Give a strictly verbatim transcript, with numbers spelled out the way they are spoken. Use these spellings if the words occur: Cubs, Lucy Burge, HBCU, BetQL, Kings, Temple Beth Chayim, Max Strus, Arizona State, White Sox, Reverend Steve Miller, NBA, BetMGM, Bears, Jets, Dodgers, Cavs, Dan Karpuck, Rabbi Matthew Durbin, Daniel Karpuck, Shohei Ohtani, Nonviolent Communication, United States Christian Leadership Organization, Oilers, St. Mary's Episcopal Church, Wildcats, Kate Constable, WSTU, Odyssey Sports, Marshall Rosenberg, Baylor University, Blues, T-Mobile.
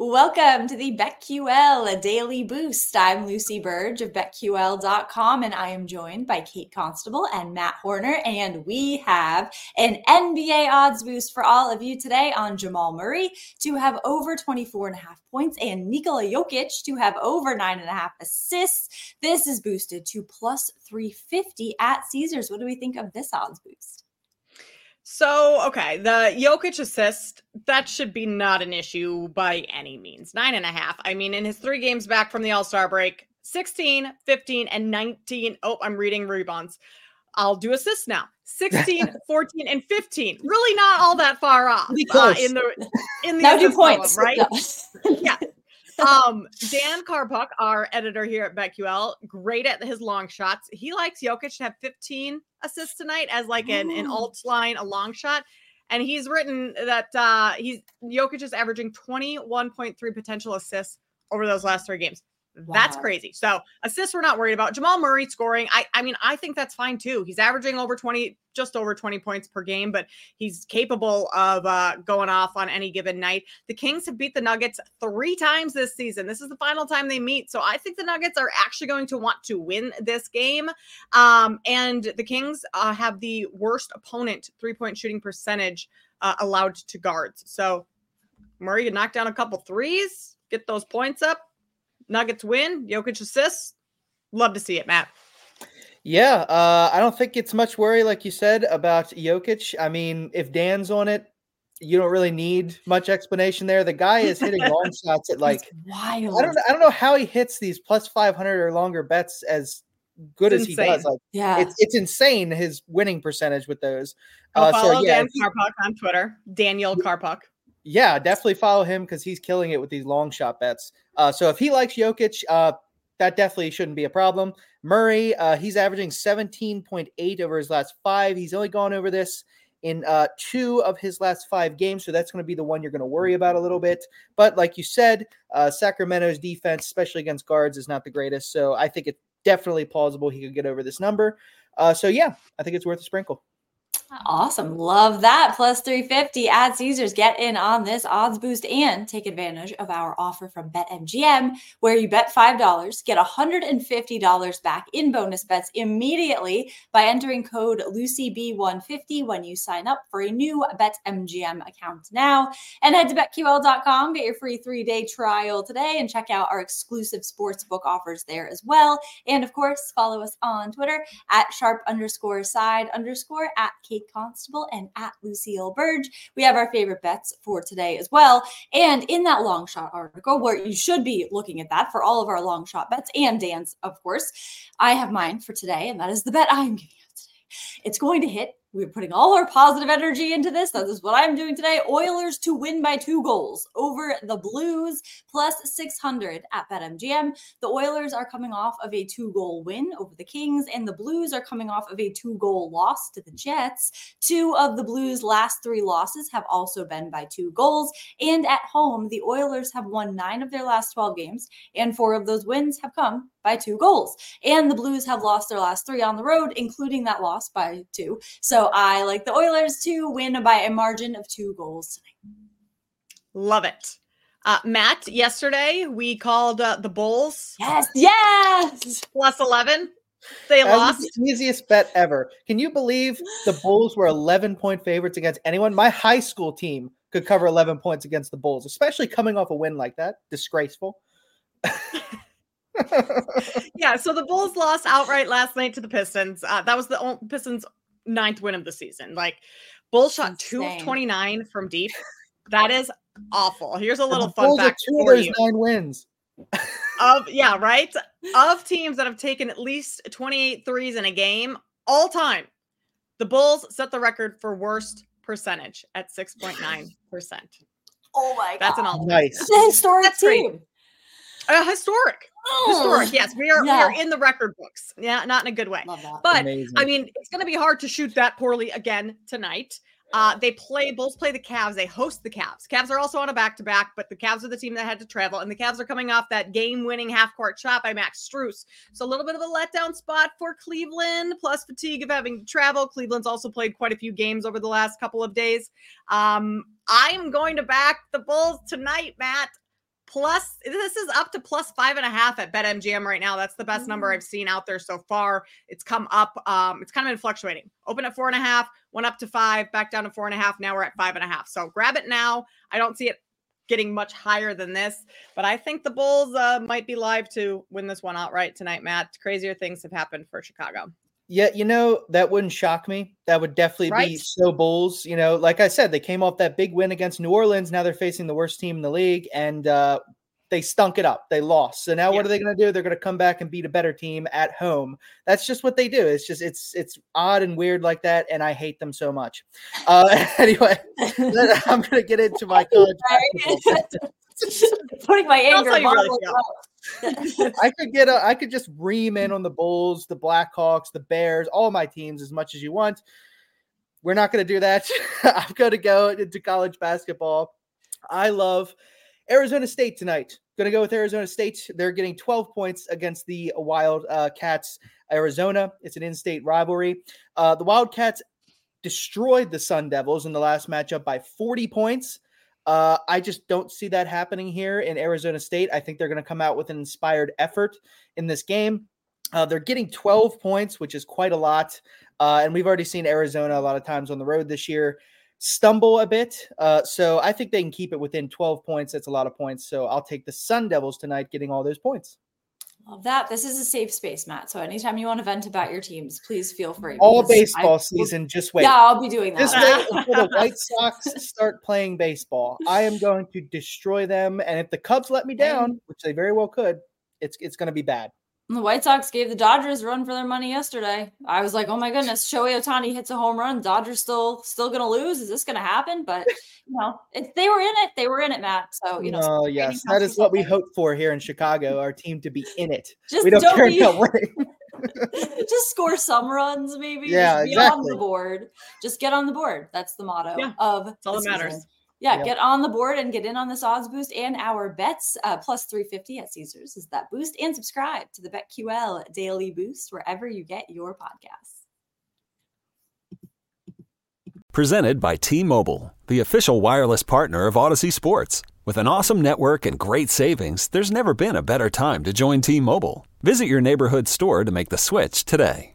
Welcome to the BetQL, a daily boost. I'm Lucy Burge of bet Q L dot com, and I am joined by Kate Constable and Matt Horner, and we have an N B A odds boost for all of you today on Jamal Murray to have over twenty-four and a half points and Nikola Jokic to have over nine and a half assists. This is boosted to plus three fifty at Caesars. What do we think of this odds boost? So, okay, the Jokic assist, that should be not an issue by any means. Nine and a half. I mean, in his three games back from the All-Star break, sixteen, fifteen, and nineteen. Oh, I'm reading rebounds. I'll do assists now. sixteen, fourteen, and fifteen. Really not all that far off. Uh, in the in the now do points, column, right? Yeah. Um, Dan Karpuck, our editor here at BetQL, great at his long shots. He likes Jokic to have fifteen assists tonight as like an, an alt line, a long shot. And he's written that uh, he's Jokic is averaging twenty-one point three potential assists over those last three games. Wow. That's crazy. So assists we're not worried about. Jamal Murray scoring. I I mean, I think that's fine too. He's averaging over twenty, just over twenty points per game, but he's capable of uh, going off on any given night. The Kings have beat the Nuggets three times this season. This is the final time they meet. So I think the Nuggets are actually going to want to win this game. Um, and the Kings uh, have the worst opponent three-point shooting percentage uh, allowed to guards. So Murray could knock down a couple threes, get those points up. Nuggets win, Jokic assists. Love to see it, Matt. Yeah, uh, I don't think it's much worry, like you said, about Jokic. I mean, if Dan's on it, you don't really need much explanation there. The guy is hitting long shots at like wild. I don't, I don't know how he hits these plus five hundred or longer bets as good it's as insane. He does. Like, yeah, it's, it's insane his winning percentage with those. I'll uh, follow so, yeah, Dan Karpuck on Twitter, Daniel Karpuck. Yeah, definitely follow him because he's killing it with these long shot bets. Uh, so if he likes Jokic, uh, that definitely shouldn't be a problem. Murray, uh, he's averaging seventeen point eight over his last five. He's only gone over this in uh, two of his last five games, so that's going to be the one you're going to worry about a little bit. But like you said, uh, Sacramento's defense, especially against guards, is not the greatest. So I think it's definitely plausible he could get over this number. Uh, so, yeah, I think it's worth a sprinkle. Awesome. Love that. Plus three fifty at Caesars. Get in on this odds boost and take advantage of our offer from BetMGM, where you bet five dollars, get one hundred fifty dollars back in bonus bets immediately by entering code Lucy B one fifty when you sign up for a new BetMGM account now. And head to bet Q L dot com, get your free three-day trial today, and check out our exclusive sportsbook offers there as well. And, of course, follow us on Twitter at sharp underscore side underscore at Kate Constable and at Lucille Burge. We have our favorite bets for today as well. And in that long shot article, where you should be looking at that for all of our long shot bets and Dan's, of course, I have mine for today, and that is the bet I'm giving out today It's going to hit. We're putting all our positive energy into this. That is what I'm doing today. Oilers to win by two goals over the Blues, plus six hundred at BetMGM. The Oilers are coming off of a two-goal win over the Kings, and the Blues are coming off of a two-goal loss to the Jets. Two of the Blues' last three losses have also been by two goals. And at home, the Oilers have won nine of their last twelve games, and four of those wins have come by two goals. And the Blues have lost their last three on the road, including that loss by two. So I like the Oilers to win by a margin of two goals tonight. Love it. Uh, Matt, yesterday we called uh, the Bulls. Yes, yes! Plus eleven. They that lost. Was the easiest bet ever. Can you believe the Bulls were eleven-point favorites against anyone? My high school team could cover eleven points against the Bulls, especially coming off a win like that. Disgraceful. Yeah, so the Bulls lost outright last night to the Pistons. Uh, that was the o- Pistons' ninth win of the season. Like, Bulls shot two of twenty-nine from deep. That is awful. Here's a little fun fact for you. Nine wins. Of yeah, right? Of teams that have taken at least twenty-eight threes in a game all time, the Bulls set the record for worst percentage at six point nine percent. Oh my God. That's an all-time. Nice. It's a historic team. Uh, historic. Oh. Historic, yes. We are yeah. we are in the record books. Yeah, not in a good way. Love that. But, amazing. I mean, it's going to be hard to shoot that poorly again tonight. Uh, they play, Bulls play the Cavs. They host the Cavs. Cavs are also on a back-to-back, but the Cavs are the team that had to travel, and the Cavs are coming off that game-winning half-court shot by Max Strus. So a little bit of a letdown spot for Cleveland, plus fatigue of having to travel. Cleveland's also played quite a few games over the last couple of days. Um, I'm going to back the Bulls tonight, Matt. Plus, this is up to plus five and a half at BetMGM right now. That's the best mm. number I've seen out there so far. It's come up. Um, it's kind of been fluctuating. Open at four and a half, went up to five, back down to four and a half. Now we're at five and a half. So grab it now. I don't see it getting much higher than this, but I think the Bulls uh, might be live to win this one outright tonight, Matt. Crazier things have happened for Chicago. Yeah, you know, that wouldn't shock me. That would definitely right? be so Bulls. You know, like I said, they came off that big win against New Orleans. Now they're facing the worst team in the league, and uh, they stunk it up. They lost. So now yeah. what are they going to do? They're going to come back and beat a better team at home. That's just what they do. It's just it's it's odd and weird like that, and I hate them so much. Uh, anyway, I'm going to get into my college basketball. Putting my anger really I could get a, I could just ream in on the Bulls, the Blackhawks, the Bears, all my teams as much as you want. We're not going to do that. I'm going to go into college basketball. I love Arizona State tonight. Going to go with Arizona State. They're getting twelve points against the Wildcats, uh, Arizona. It's an in-state rivalry. Uh, the Wildcats destroyed the Sun Devils in the last matchup by forty points. Uh, I just don't see that happening here in Arizona State. I think they're going to come out with an inspired effort in this game. Uh, they're getting twelve points, which is quite a lot. Uh, and we've already seen Arizona a lot of times on the road this year stumble a bit. Uh, so I think they can keep it within twelve points. That's a lot of points. So I'll take the Sun Devils tonight, getting all those points. Love that. This is a safe space, Matt. So anytime you want to vent about your teams, please feel free. All baseball I, season, just wait. Yeah, I'll be doing that. Just wait until the White Sox start playing baseball. I am going to destroy them. And if the Cubs let me down, which they very well could, it's it's going to be bad. The White Sox gave the Dodgers a run for their money yesterday. I was like, oh my goodness, Shohei Ohtani hits a home run. Dodgers still still going to lose. Is this going to happen? But, you know, if they were in it. They were in it, Matt. So, you know. Oh, yes. That is what we hope for here in Chicago, our team to be in it. Just we don't, don't care be- about winning. Just score some runs, maybe. Yeah, Just be exactly. on the board. Just get on the board. That's the motto yeah, of that's all that matters. Season. Yeah, yep. Get on the board and get in on this odds boost and our bets. Uh, plus three fifty at Caesars is that boost. And subscribe to the BetQL Daily Boost wherever you get your podcasts. Presented by T-Mobile, the official wireless partner of Odyssey Sports. With an awesome network and great savings, there's never been a better time to join T-Mobile. Visit your neighborhood store to make the switch today.